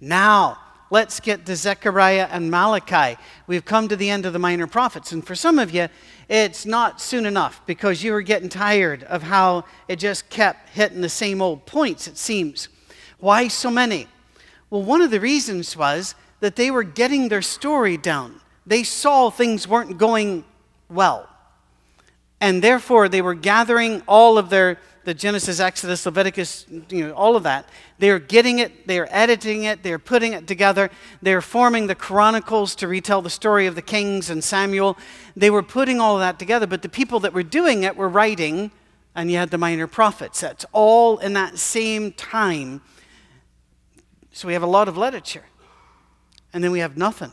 Now, let's get to Zechariah and Malachi. We've come to the end of the minor prophets. And for some of you, it's not soon enough because you were getting tired of how it just kept hitting the same old points, it seems. Why so many? Well, one of the reasons was that they were getting their story down. They saw things weren't going well. And therefore, they were gathering all of the Genesis, Exodus, Leviticus, all of that. They're getting it, they're editing it, they're putting it together. They're forming the Chronicles to retell the story of the kings and Samuel. They were putting all of that together, but the people that were doing it were writing, and you had the minor prophets. That's all in that same time. So we have a lot of literature, and then we have nothing.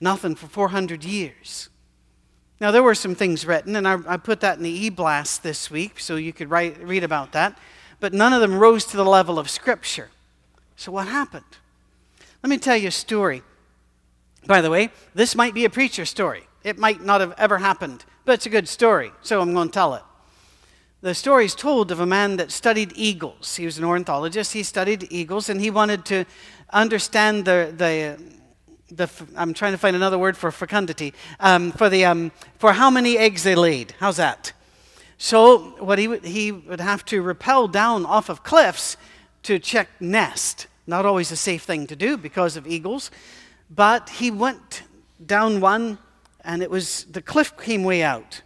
Nothing for 400 years. Now, there were some things written, and I put that in the e-blast this week, so you could read about that. But none of them rose to the level of Scripture. So what happened? Let me tell you a story. By the way, this might be a preacher story. It might not have ever happened, but it's a good story, so I'm going to tell it. The story is told of a man that studied eagles. He was an ornithologist. He studied eagles, and he wanted to understand I'm trying to find another word for fecundity, for how many eggs they laid. How's that? So what he would have to rappel down off of cliffs to check nest. Not always a safe thing to do because of eagles, but he went down one, and it was the cliff came way out,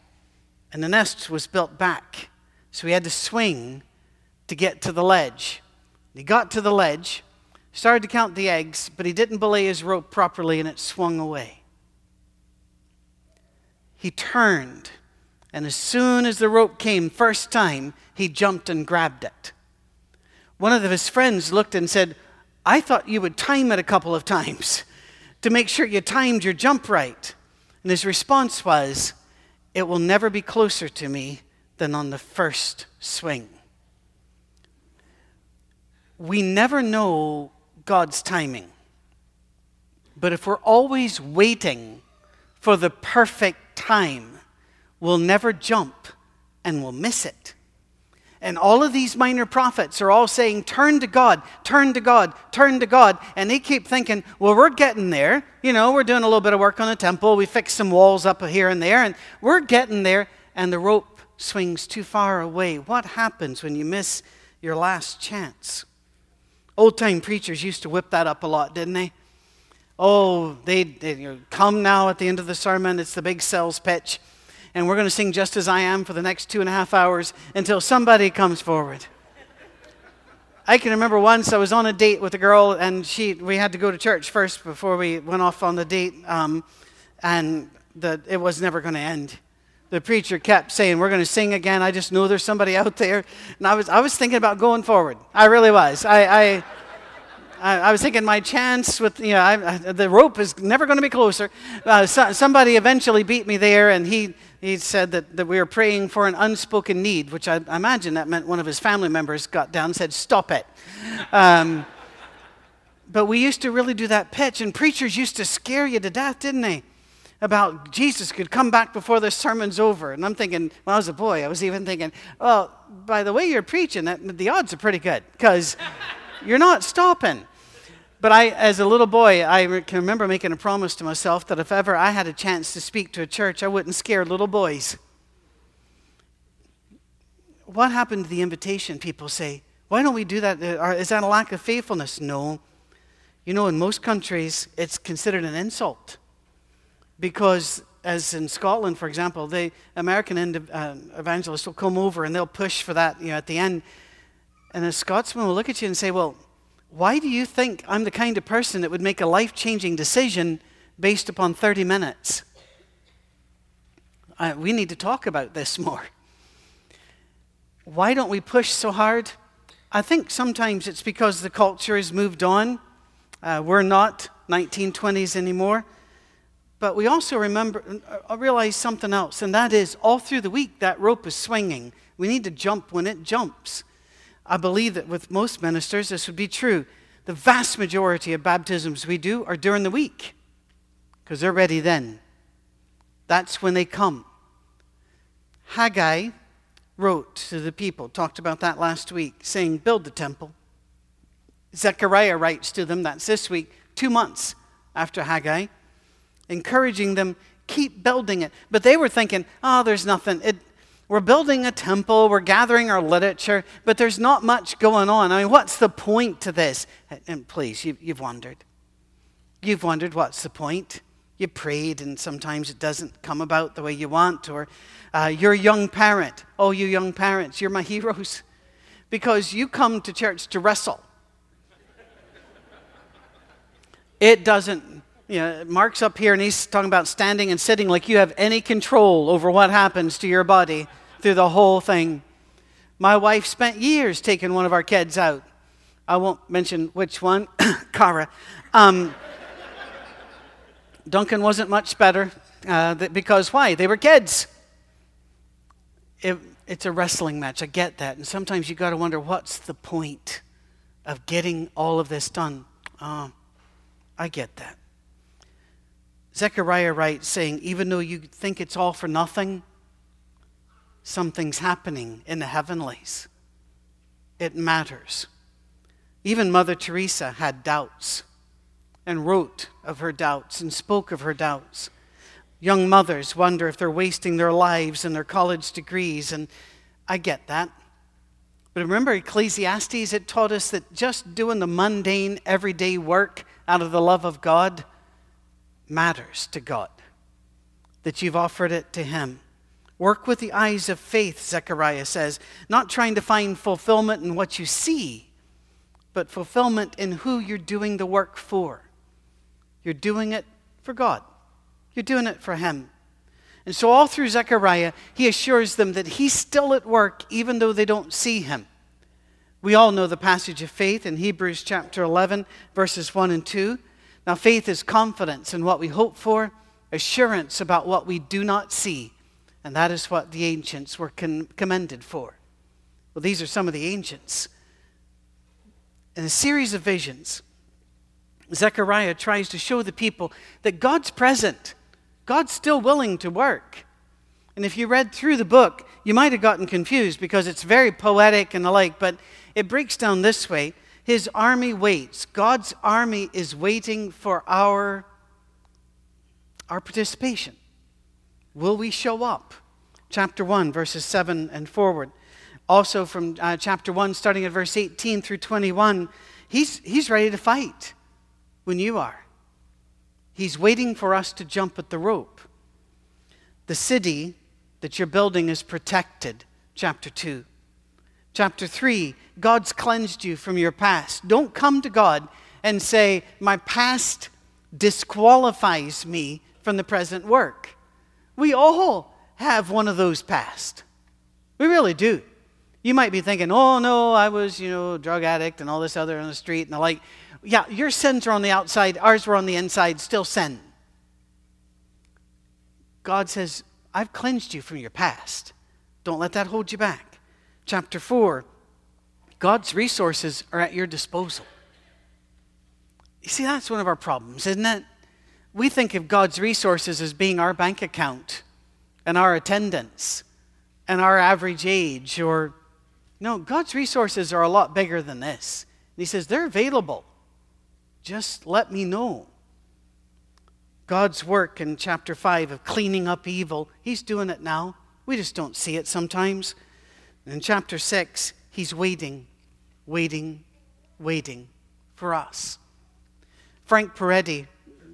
and the nest was built back. So he had to swing to get to the ledge. He got to the ledge. Started to count the eggs, but he didn't belay his rope properly, and it swung away. He turned, and as soon as the rope came first time, he jumped and grabbed it. One of his friends looked and said, I thought you would time it a couple of times to make sure you timed your jump right. And his response was, it will never be closer to me than on the first swing. We never know God's timing. But if we're always waiting for the perfect time, we'll never jump and we'll miss it. And all of these minor prophets are all saying, turn to God, turn to God, turn to God. And they keep thinking, well, we're getting there. We're doing a little bit of work on the temple. We fixed some walls up here and there, and we're getting there. And the rope swings too far away. What happens when you miss your last chance? Old-time preachers used to whip that up a lot, didn't they? Oh, they'd come now at the end of the sermon. It's the big sales pitch. And we're going to sing Just As I Am for the next 2.5 hours until somebody comes forward. I can remember once I was on a date with a girl, and we had to go to church first before we went off on the date, and it was never going to end. The preacher kept saying, we're going to sing again. I just know there's somebody out there. And I was thinking about going forward. I really was. I was thinking my chance with, the rope is never going to be closer. Somebody eventually beat me there, and he said that we were praying for an unspoken need, which I imagine that meant one of his family members got down and said, stop it. But we used to really do that pitch, and preachers used to scare you to death, didn't they? About Jesus could come back before the sermon's over. And I'm thinking, when I was a boy, I was even thinking, well, by the way you're preaching, the odds are pretty good because you're not stopping. But as a little boy, I can remember making a promise to myself that if ever I had a chance to speak to a church, I wouldn't scare little boys. What happened to the invitation? People say, why don't we do that? Is that a lack of faithfulness? No. In most countries, it's considered an insult. Because, as in Scotland, for example, the American evangelists will come over and they'll push for that, at the end. And a Scotsman will look at you and say, well, why do you think I'm the kind of person that would make a life-changing decision based upon 30 minutes? We need to talk about this more. Why don't we push so hard? I think sometimes it's because the culture has moved on. We're not 1920s anymore. But we also realize something else, and that is all through the week that rope is swinging. We need to jump when it jumps. I believe that with most ministers this would be true. The vast majority of baptisms we do are during the week because they're ready then. That's when they come. Haggai wrote to the people, talked about that last week, saying, build the temple, Zechariah writes to them, that's this week, 2 months after Haggai, encouraging them, keep building it. But they were thinking, oh, there's nothing. We're building a temple, we're gathering our literature, but there's not much going on. I mean, what's the point to this? And please, you've wondered. You've wondered what's the point. You prayed and sometimes it doesn't come about the way you want. Or you're a young parent. Oh, you young parents, you're my heroes. Because you come to church to wrestle. It doesn't, you know, Mark's up here and he's talking about standing and sitting like you have any control over what happens to your body through the whole thing. My wife spent years taking one of our kids out. I won't mention which one, Cara. Duncan wasn't much better because why? They were kids. It's a wrestling match. I get that. And sometimes you got to wonder, what's the point of getting all of this done? I get that. Zechariah writes saying, even though you think it's all for nothing, something's happening in the heavenlies. It matters. Even Mother Teresa had doubts and wrote of her doubts and spoke of her doubts. Young mothers wonder if they're wasting their lives and their college degrees, and I get that. But remember Ecclesiastes, it taught us that just doing the mundane, everyday work out of the love of God matters to God, that you've offered it to Him. Work with the eyes of faith, Zechariah says, not trying to find fulfillment in what you see, but fulfillment in who you're doing the work for. You're doing it for God. You're doing it for Him. And so all through Zechariah, he assures them that He's still at work, even though they don't see Him. We all know the passage of faith in Hebrews chapter 11, verses 1 and 2. Now, faith is confidence in what we hope for, assurance about what we do not see. And that is what the ancients were commended for. Well, these are some of the ancients. In a series of visions, Zechariah tries to show the people that God's present. God's still willing to work. And if you read through the book, you might have gotten confused because it's very poetic and the like, but it breaks down this way. His army waits. God's army is waiting for our participation. Will we show up? Chapter 1, verses 7 and forward. Also from chapter 1, starting at verse 18 through 21, he's ready to fight when you are. He's waiting for us to jump at the rope. The city that you're building is protected, chapter 2. Chapter 3, God's cleansed you from your past. Don't come to God and say, my past disqualifies me from the present work. We all have one of those past. We really do. You might be thinking, oh no, I was, a drug addict and all this other on the street and the like. Yeah, your sins are on the outside, ours were on the inside, still sin. God says, I've cleansed you from your past. Don't let that hold you back. Chapter 4, God's resources are at your disposal. You see, that's one of our problems, isn't it? We think of God's resources as being our bank account and our attendance and our average age. Or no, God's resources are a lot bigger than this. And He says, they're available. Just let me know. God's work in chapter 5 of cleaning up evil, He's doing it now. We just don't see it sometimes. In chapter 6, He's waiting for us. Frank Peretti,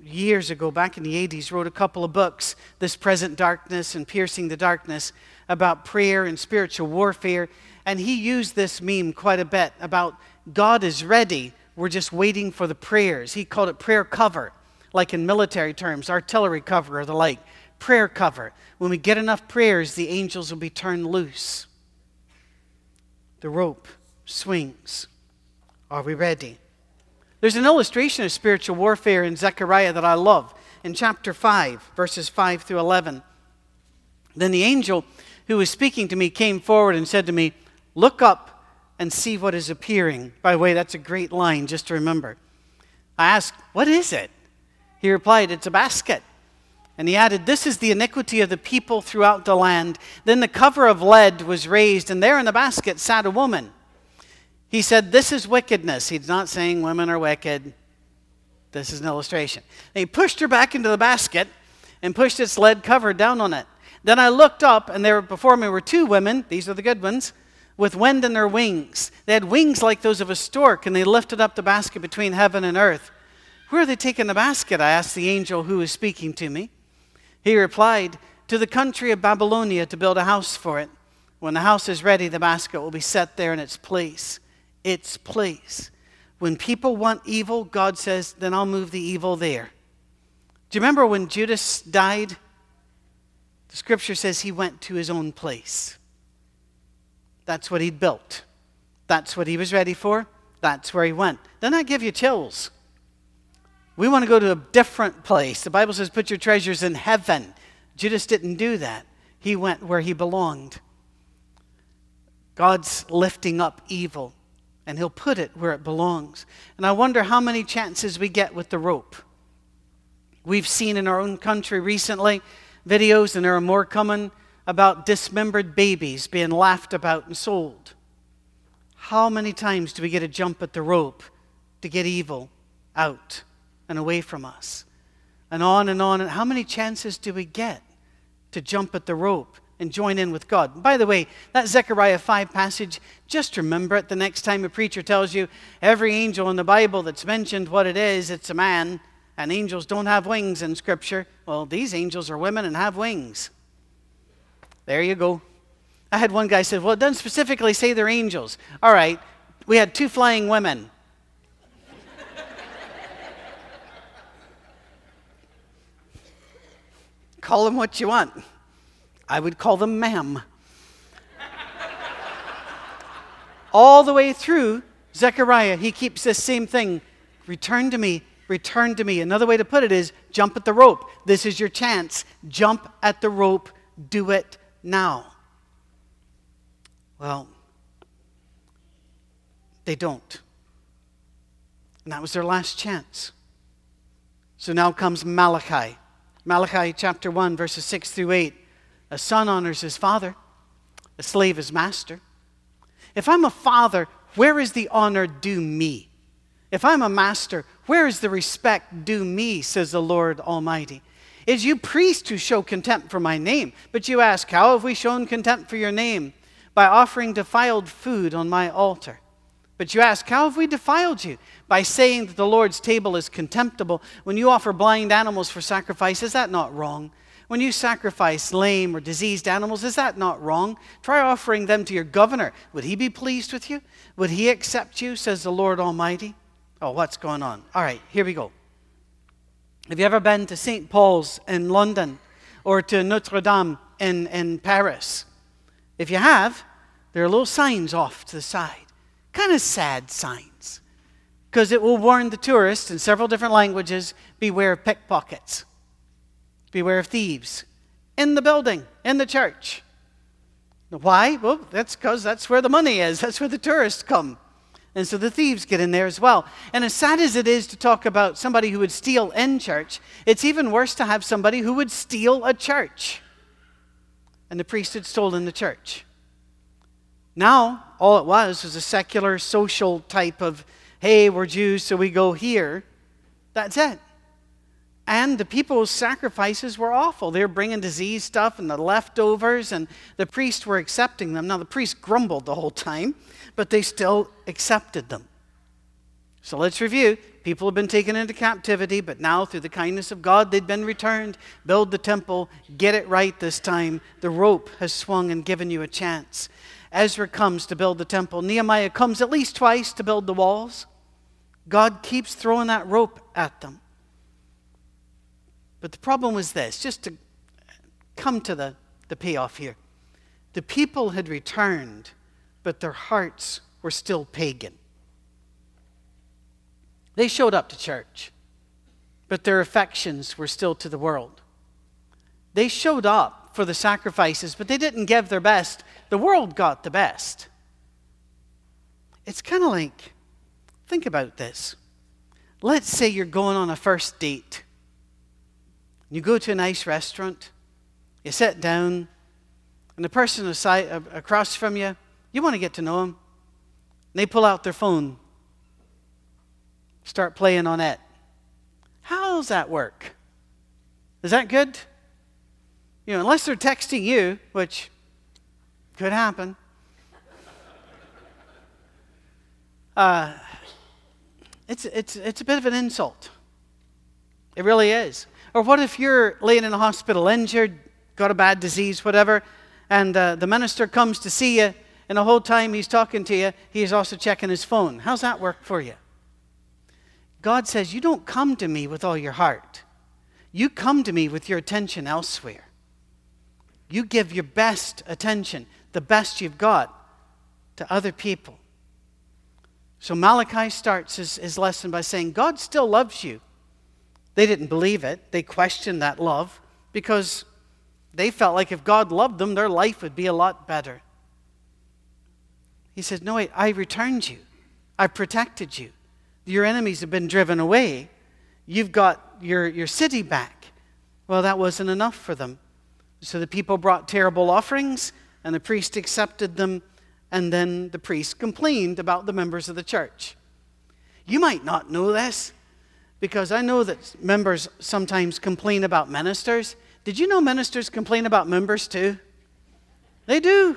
years ago, back in the 80s, wrote a couple of books, This Present Darkness and Piercing the Darkness, about prayer and spiritual warfare. And he used this meme quite a bit about God is ready, we're just waiting for the prayers. He called it prayer cover, like in military terms, artillery cover or the like. Prayer cover. When we get enough prayers, the angels will be turned loose. The rope swings. Are we ready? There's an illustration of spiritual warfare in Zechariah that I love. In chapter 5, verses 5 through 11. Then the angel who was speaking to me came forward and said to me, look up and see what is appearing. By the way, that's a great line just to remember. I asked, what is it? He replied, it's a basket. And he added, this is the iniquity of the people throughout the land. Then the cover of lead was raised, and there in the basket sat a woman. He said, this is wickedness. He's not saying women are wicked. This is an illustration. And he pushed her back into the basket and pushed its lead cover down on it. Then I looked up, and there before me were two women, these are the good ones, with wind in their wings. They had wings like those of a stork, and they lifted up the basket between heaven and earth. Where are they taking the basket? I asked the angel who was speaking to me. He replied, to the country of Babylonia to build a house for it. When the house is ready, the basket will be set there in its place. Its place. When people want evil, God says, then I'll move the evil there. Do you remember when Judas died? The scripture says he went to his own place. That's what he'd built. That's what he was ready for. That's where he went. Doesn't that give you chills? We want to go to a different place. The Bible says, put your treasures in heaven. Judas didn't do that. He went where he belonged. God's lifting up evil, and he'll put it where it belongs. And I wonder how many chances we get with the rope. We've seen in our own country recently videos, and there are more coming, about dismembered babies being laughed about and sold. How many times do we get a jump at the rope to get evil out and away from us? And on and on. And how many chances do we get to jump at the rope and join in with God? And by the way, that Zechariah 5 passage, just remember it the next time a preacher tells you every angel in the Bible that's mentioned, what it is, it's a man, and angels don't have wings in Scripture. Well, these angels are women and have wings. There you go. I had one guy say, well, it doesn't specifically say they're angels. All right, we had two flying women. Call them what you want. I would call them ma'am. All the way through Zechariah, he keeps this same thing. Return to me, return to me. Another way to put it is jump at the rope. This is your chance. Jump at the rope. Do it now. Well, they don't. And that was their last chance. So now comes Malachi. Malachi chapter 1, verses 6 through 8. A son honors his father, a slave his master. If I'm a father, where is the honor due me? If I'm a master, where is the respect due me, says the Lord Almighty? It's you priests who show contempt for my name. But you ask, how have we shown contempt for your name? By offering defiled food on my altar. But you ask, how have we defiled you? By saying that the Lord's table is contemptible. When you offer blind animals for sacrifice, is that not wrong? When you sacrifice lame or diseased animals, is that not wrong? Try offering them to your governor. Would he be pleased with you? Would he accept you, says the Lord Almighty? Oh, what's going on? All right, here we go. Have you ever been to St. Paul's in London or to Notre Dame in Paris? If you have, there are little signs off to the side. Kind of sad signs, because it will warn the tourists in several different languages, beware of pickpockets, beware of thieves, in the building, in the church. Why? Well, that's because that's where the money is. That's where the tourists come. And so the thieves get in there as well. And as sad as it is to talk about somebody who would steal in church, it's even worse to have somebody who would steal a church. And the priest had stolen the church. Now, all it was a secular, social type of, hey, we're Jews, so we go here. That's it. And the people's sacrifices were awful. They were bringing disease stuff and the leftovers, and the priests were accepting them. Now, the priests grumbled the whole time, but they still accepted them. So let's review. People have been taken into captivity, but now through the kindness of God, they'd been returned. Build the temple. Get it right this time. The rope has swung and given you a chance. Ezra comes to build the temple. Nehemiah comes at least twice to build the walls. God keeps throwing that rope at them. But the problem was this, just to come to the payoff here. The people had returned, but their hearts were still pagan. They showed up to church, but their affections were still to the world. They showed up for the sacrifices, but they didn't give their best. The world got the best. It's kind of like, think about this. Let's say you're going on a first date. You go to a nice restaurant, you sit down, and the person across from you, you want to get to know him. They pull out their phone, start playing on that. How's that work? Is that good? You know, unless they're texting you, which could happen. It's a bit of an insult. It really is. Or what if you're laying in a hospital, injured, got a bad disease, whatever, and the minister comes to see you, and the whole time he's talking to you, he's also checking his phone. How's that work for you? God says, you don't come to me with all your heart. You come to me with your attention elsewhere. You give your best attention, the best you've got, to other people. So Malachi starts his lesson by saying, God still loves you. They didn't believe it. They questioned that love because they felt like if God loved them, their life would be a lot better. He says, no, wait, I returned you. I protected you. Your enemies have been driven away. You've got your city back. Well, that wasn't enough for them. So the people brought terrible offerings, and the priest accepted them, and then the priest complained about the members of the church. You might not know this, because I know that members sometimes complain about ministers. Did you know ministers complain about members too? They do.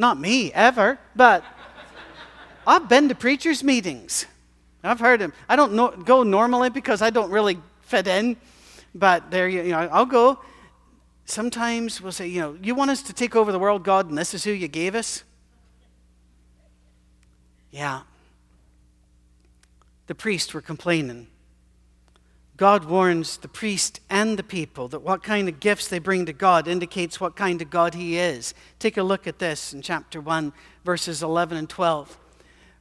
Not me, ever, but I've been to preachers' meetings. I've heard them. I don't go normally because I don't really fit in, but there I'll go. Sometimes we'll say, you want us to take over the world, God, and this is who you gave us? Yeah. The priests were complaining. God warns the priest and the people that what kind of gifts they bring to God indicates what kind of God he is. Take a look at this in chapter 1, verses 11 and 12.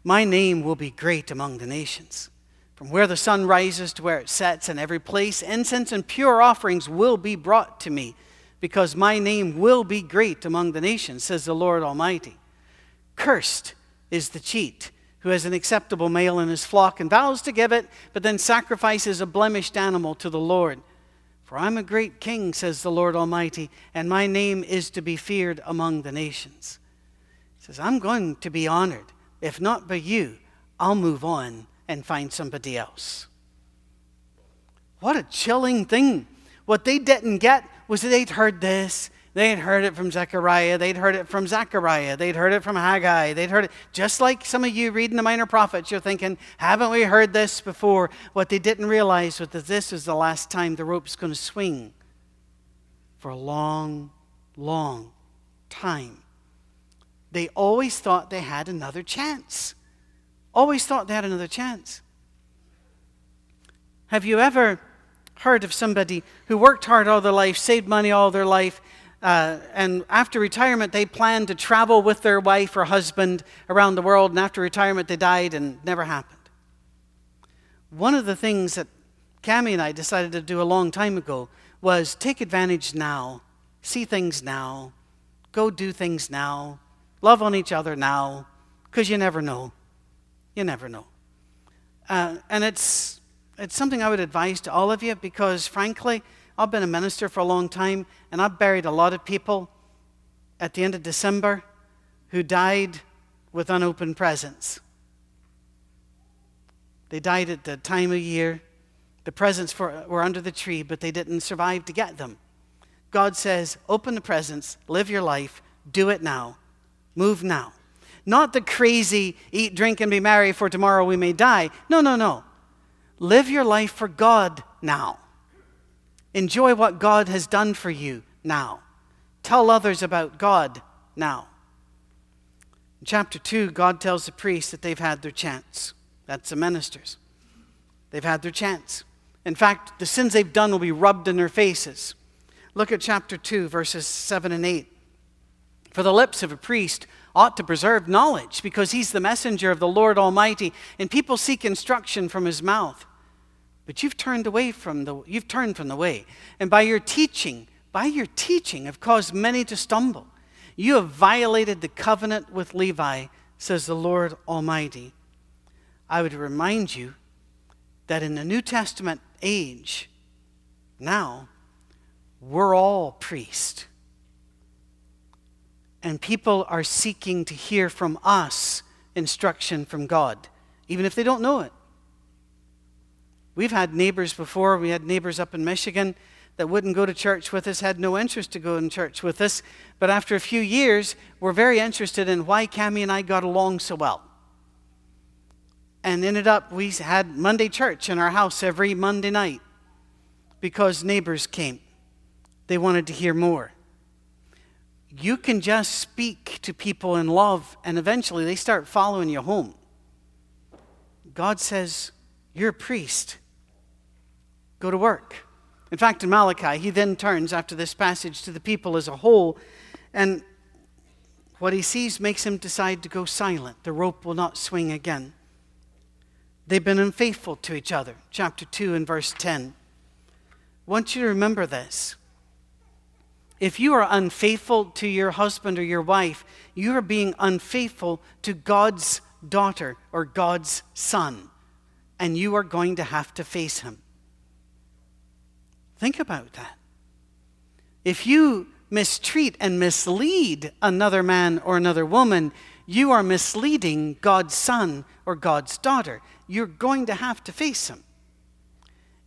My name will be great among the nations. From where the sun rises to where it sets, in every place, incense and pure offerings will be brought to me, because my name will be great among the nations, says the Lord Almighty. Cursed is the cheat who has an acceptable male in his flock and vows to give it, but then sacrifices a blemished animal to the Lord. For I'm a great king, says the Lord Almighty, and my name is to be feared among the nations. He says, I'm going to be honored. If not by you, I'll move on and find somebody else. What a chilling thing. What they didn't get was that they'd heard this. They'd heard it from Zechariah. They'd heard it from Zechariah. They'd heard it from Haggai. They'd heard it. Just like some of you reading the Minor Prophets, you're thinking, haven't we heard this before? What they didn't realize was that this is the last time the rope's going to swing for a long, long time. They always thought they had another chance. Always thought they had another chance. Have you ever heard of somebody who worked hard all their life, saved money all their life, and after retirement they planned to travel with their wife or husband around the world, and after retirement they died and never happened? One of the things that Cammie and I decided to do a long time ago was take advantage now, see things now, go do things now, love on each other now, because you never know. You never know. And it's something I would advise to all of you because, frankly, I've been a minister for a long time, and I've buried a lot of people at the end of December who died with unopened presents. They died at the time of year. The presents were under the tree, but they didn't survive to get them. God says, open the presents, live your life, do it now, move now. Not the crazy, eat, drink, and be merry, for tomorrow we may die. No, no, no. Live your life for God now. Enjoy what God has done for you now. Tell others about God now. In chapter 2, God tells the priests that they've had their chance. That's the ministers. They've had their chance. In fact, the sins they've done will be rubbed in their faces. Look at chapter 2, verses 7 and 8. For the lips of a priest ought to preserve knowledge, because he's the messenger of the Lord Almighty, and people seek instruction from his mouth. But you've turned from the way, and by your teaching have caused many to stumble. You have violated the covenant with Levi, says the Lord Almighty. I would remind you that in the New Testament age, now, we're all priests. And people are seeking to hear from us instruction from God, even if they don't know it. We've had neighbors before. We had neighbors up in Michigan that wouldn't go to church with us, had no interest to go in church with us. But after a few years, we're very interested in why Cammie and I got along so well. And ended up, we had Monday church in our house every Monday night because neighbors came. They wanted to hear more. You can just speak to people in love, and eventually they start following you home. God says, you're a priest. Go to work. In fact, in Malachi, he then turns after this passage to the people as a whole, and what he sees makes him decide to go silent. The rope will not swing again. They've been unfaithful to each other. Chapter 2 and verse 10. I want you to remember this. If you are unfaithful to your husband or your wife, you are being unfaithful to God's daughter or God's son, and you are going to have to face him. Think about that. If you mistreat and mislead another man or another woman, you are misleading God's son or God's daughter. You're going to have to face him.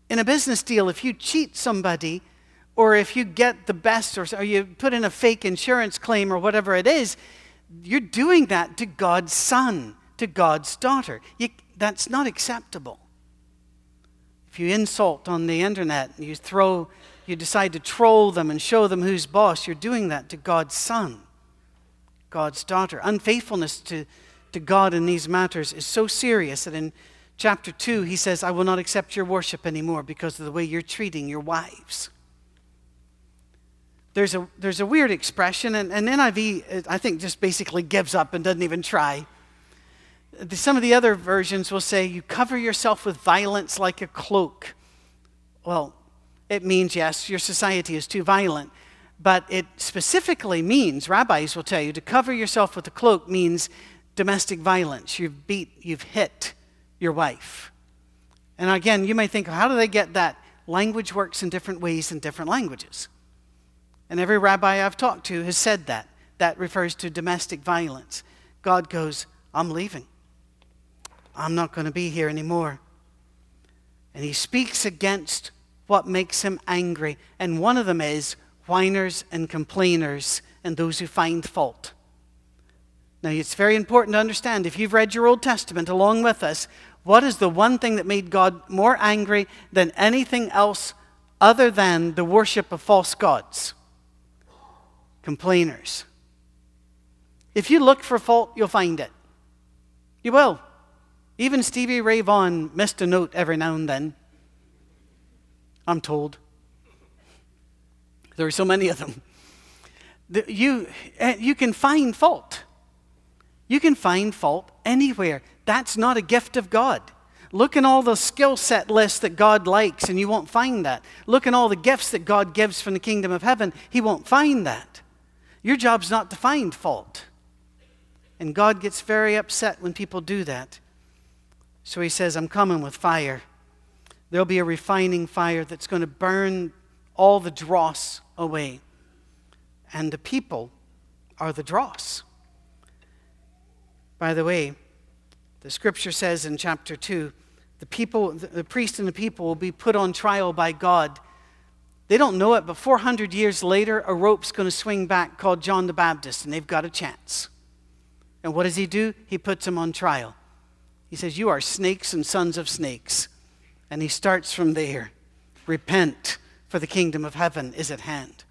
In a business deal, if you cheat somebody, or if you get the best, or you put in a fake insurance claim or whatever it is, you're doing that to God's son, to God's daughter. That's not acceptable. If you insult on the internet, you decide to troll them and show them who's boss, you're doing that to God's son, God's daughter. Unfaithfulness to God in these matters is so serious that in chapter 2, he says, I will not accept your worship anymore because of the way you're treating your wives. There's a weird expression, and NIV, I think, just basically gives up and doesn't even try. Some of the other versions will say, you cover yourself with violence like a cloak. Well, it means, yes, your society is too violent, but it specifically means, rabbis will tell you, to cover yourself with a cloak means domestic violence. You've hit your wife. And again, you may think, how do they get that? Language works in different ways in different languages. And every rabbi I've talked to has said that. That refers to domestic violence. God goes, I'm leaving. I'm not going to be here anymore. And he speaks against what makes him angry. And one of them is whiners and complainers and those who find fault. Now, it's very important to understand, if you've read your Old Testament along with us, what is the one thing that made God more angry than anything else other than the worship of false gods? Complainers. If you look for fault, you'll find it. You will. Even Stevie Ray Vaughan missed a note every now and then, I'm told. There are so many of them. You can find fault. You can find fault anywhere. That's not a gift of God. Look in all the skill set lists that God likes, and you won't find that. Look in all the gifts that God gives from the kingdom of heaven. He won't find that. Your job's not to find fault. And God gets very upset when people do that. So he says, I'm coming with fire. There'll be a refining fire that's going to burn all the dross away. And the people are the dross. By the way, the scripture says in chapter 2, the priest and the people will be put on trial by God. They don't know it, but 400 years later, a rope's going to swing back called John the Baptist, and they've got a chance. And what does he do? He puts them on trial. He says, you are snakes and sons of snakes. And he starts from there. Repent, for the kingdom of heaven is at hand.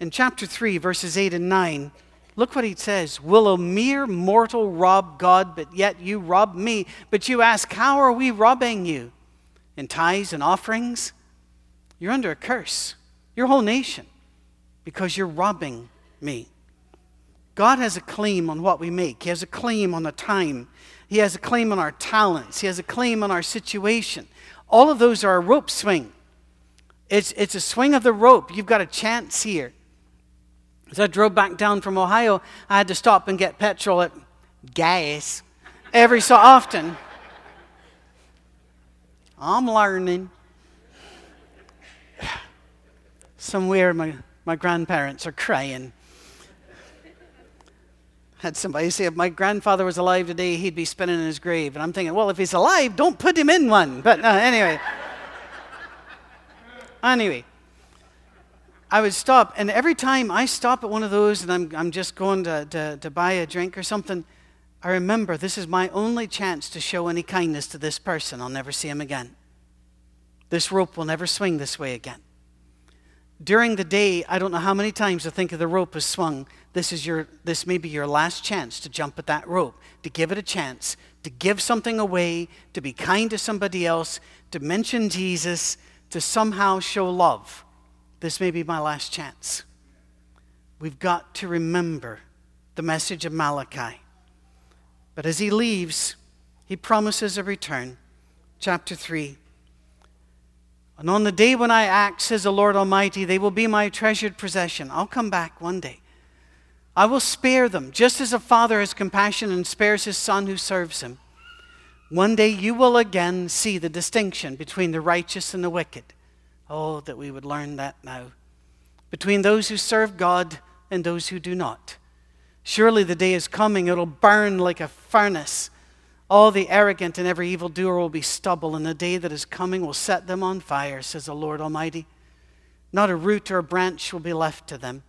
In chapter 3, verses 8 and 9, look what he says. Will a mere mortal rob God, but yet you rob me? But you ask, how are we robbing you? In tithes and offerings? You're under a curse, your whole nation, because you're robbing me. God has a claim on what we make. He has a claim on the time. He has a claim on our talents. He has a claim on our situation. All of those are a rope swing. It's a swing of the rope. You've got a chance here. As I drove back down from Ohio, I had to stop and get petrol at gas every so often. I'm learning. Somewhere my grandparents are crying. had somebody say, if my grandfather was alive today, he'd be spinning in his grave. And I'm thinking, well, if he's alive, don't put him in one. But anyway. I would stop, and every time I stop at one of those and I'm just going to buy a drink or something, I remember this is my only chance to show any kindness to this person. I'll never see him again. This rope will never swing this way again. During the day, I don't know how many times I think of the rope is swung. This may be your last chance to jump at that rope, to give it a chance, to give something away, to be kind to somebody else, to mention Jesus, to somehow show love. This may be my last chance. We've got to remember the message of Malachi. But as he leaves, he promises a return. Chapter 3. And on the day when I act, says the Lord Almighty, they will be my treasured possession. I'll come back one day. I will spare them, just as a father has compassion and spares his son who serves him. One day you will again see the distinction between the righteous and the wicked. Oh, that we would learn that now. Between those who serve God and those who do not. Surely the day is coming, it'll burn like a furnace. All the arrogant and every evildoer will be stubble, and the day that is coming will set them on fire, says the Lord Almighty. Not a root or a branch will be left to them.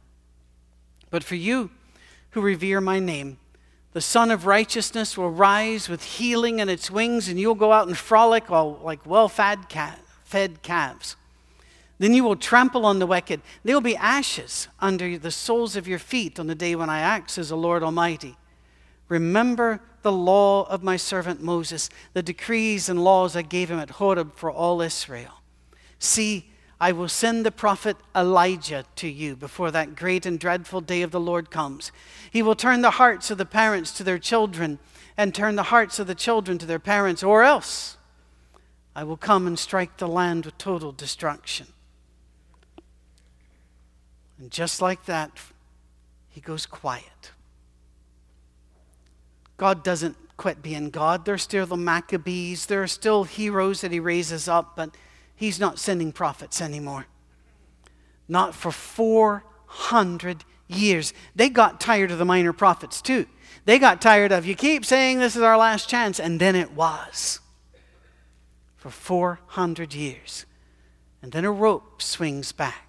But for you who revere my name, the Son of Righteousness will rise with healing in its wings, and you'll go out and frolic like well-fed calves. Then you will trample on the wicked. They will be ashes under the soles of your feet on the day when I act, says the Lord Almighty. Remember the law of my servant Moses, the decrees and laws I gave him at Horeb for all Israel. See, I will send the prophet Elijah to you before that great and dreadful day of the Lord comes. He will turn the hearts of the parents to their children and turn the hearts of the children to their parents, or else I will come and strike the land with total destruction. And just like that, he goes quiet. God doesn't quit being God. There are still the Maccabees. There are still heroes that he raises up, but he's not sending prophets anymore. Not for 400 years. They got tired of the minor prophets too. They got tired of, you keep saying this is our last chance, and then it was. For 400 years. And then a rope swings back.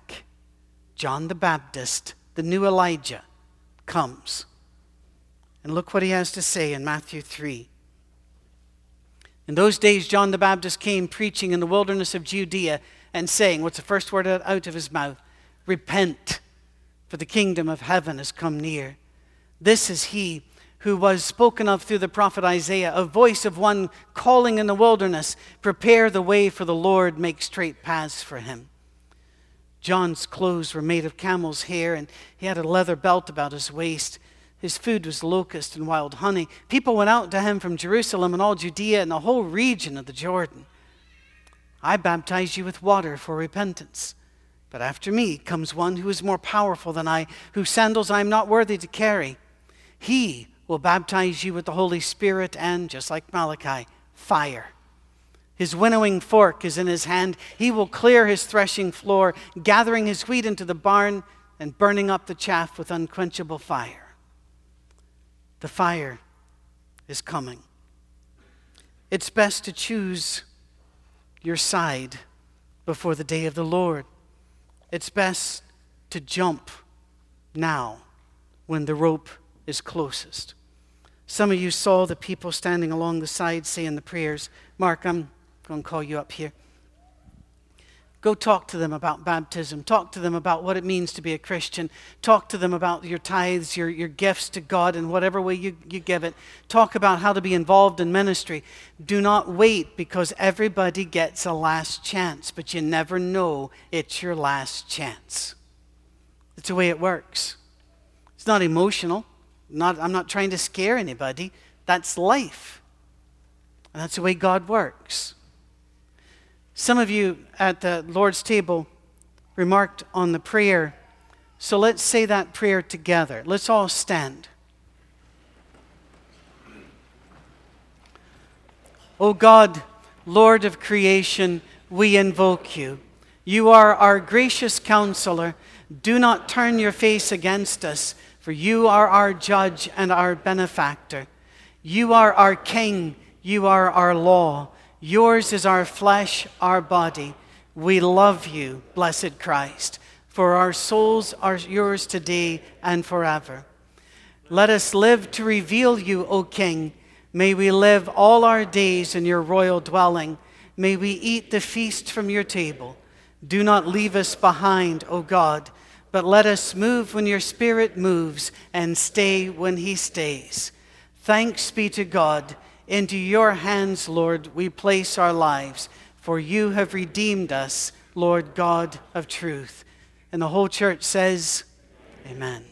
John the Baptist, the new Elijah, comes. And look what he has to say in Matthew 3. In those days, John the Baptist came preaching in the wilderness of Judea and saying, what's the first word out of his mouth? Repent, for the kingdom of heaven has come near. This is he who was spoken of through the prophet Isaiah, a voice of one calling in the wilderness, prepare the way for the Lord, make straight paths for him. John's clothes were made of camel's hair, and he had a leather belt about his waist. His food was locust and wild honey. People went out to him from Jerusalem and all Judea and the whole region of the Jordan. I baptize you with water for repentance. But after me comes one who is more powerful than I, whose sandals I am not worthy to carry. He will baptize you with the Holy Spirit and, just like Malachi, fire. His winnowing fork is in his hand. He will clear his threshing floor, gathering his wheat into the barn and burning up the chaff with unquenchable fire. The fire is coming. It's best to choose your side before the day of the Lord. It's best to jump now when the rope is closest. Some of you saw the people standing along the side saying the prayers. Mark, I'm going to call you up here. Go talk to them about baptism. Talk to them about what it means to be a Christian. Talk to them about your tithes, your gifts to God in whatever way you give it. Talk about how to be involved in ministry. Do not wait, because everybody gets a last chance, but you never know it's your last chance. It's the way it works. It's not emotional. I'm not trying to scare anybody. That's life. And that's the way God works. Some of you at the Lord's table remarked on the prayer. So let's say that prayer together. Let's all stand. O God, Lord of creation, we invoke you. You are our gracious counselor. Do not turn your face against us. for you are our judge and our benefactor. You are our king, you are our law. Yours is our flesh, our body. We love you, blessed Christ, for our souls are yours today and forever. Let us live to reveal you, O King. May we live all our days in your royal dwelling. May we eat the feast from your table. Do not leave us behind, O God, but let us move when your Spirit moves and stay when he stays. Thanks be to God. Into your hands, Lord, we place our lives, for you have redeemed us, Lord God of truth. And the whole church says, Amen.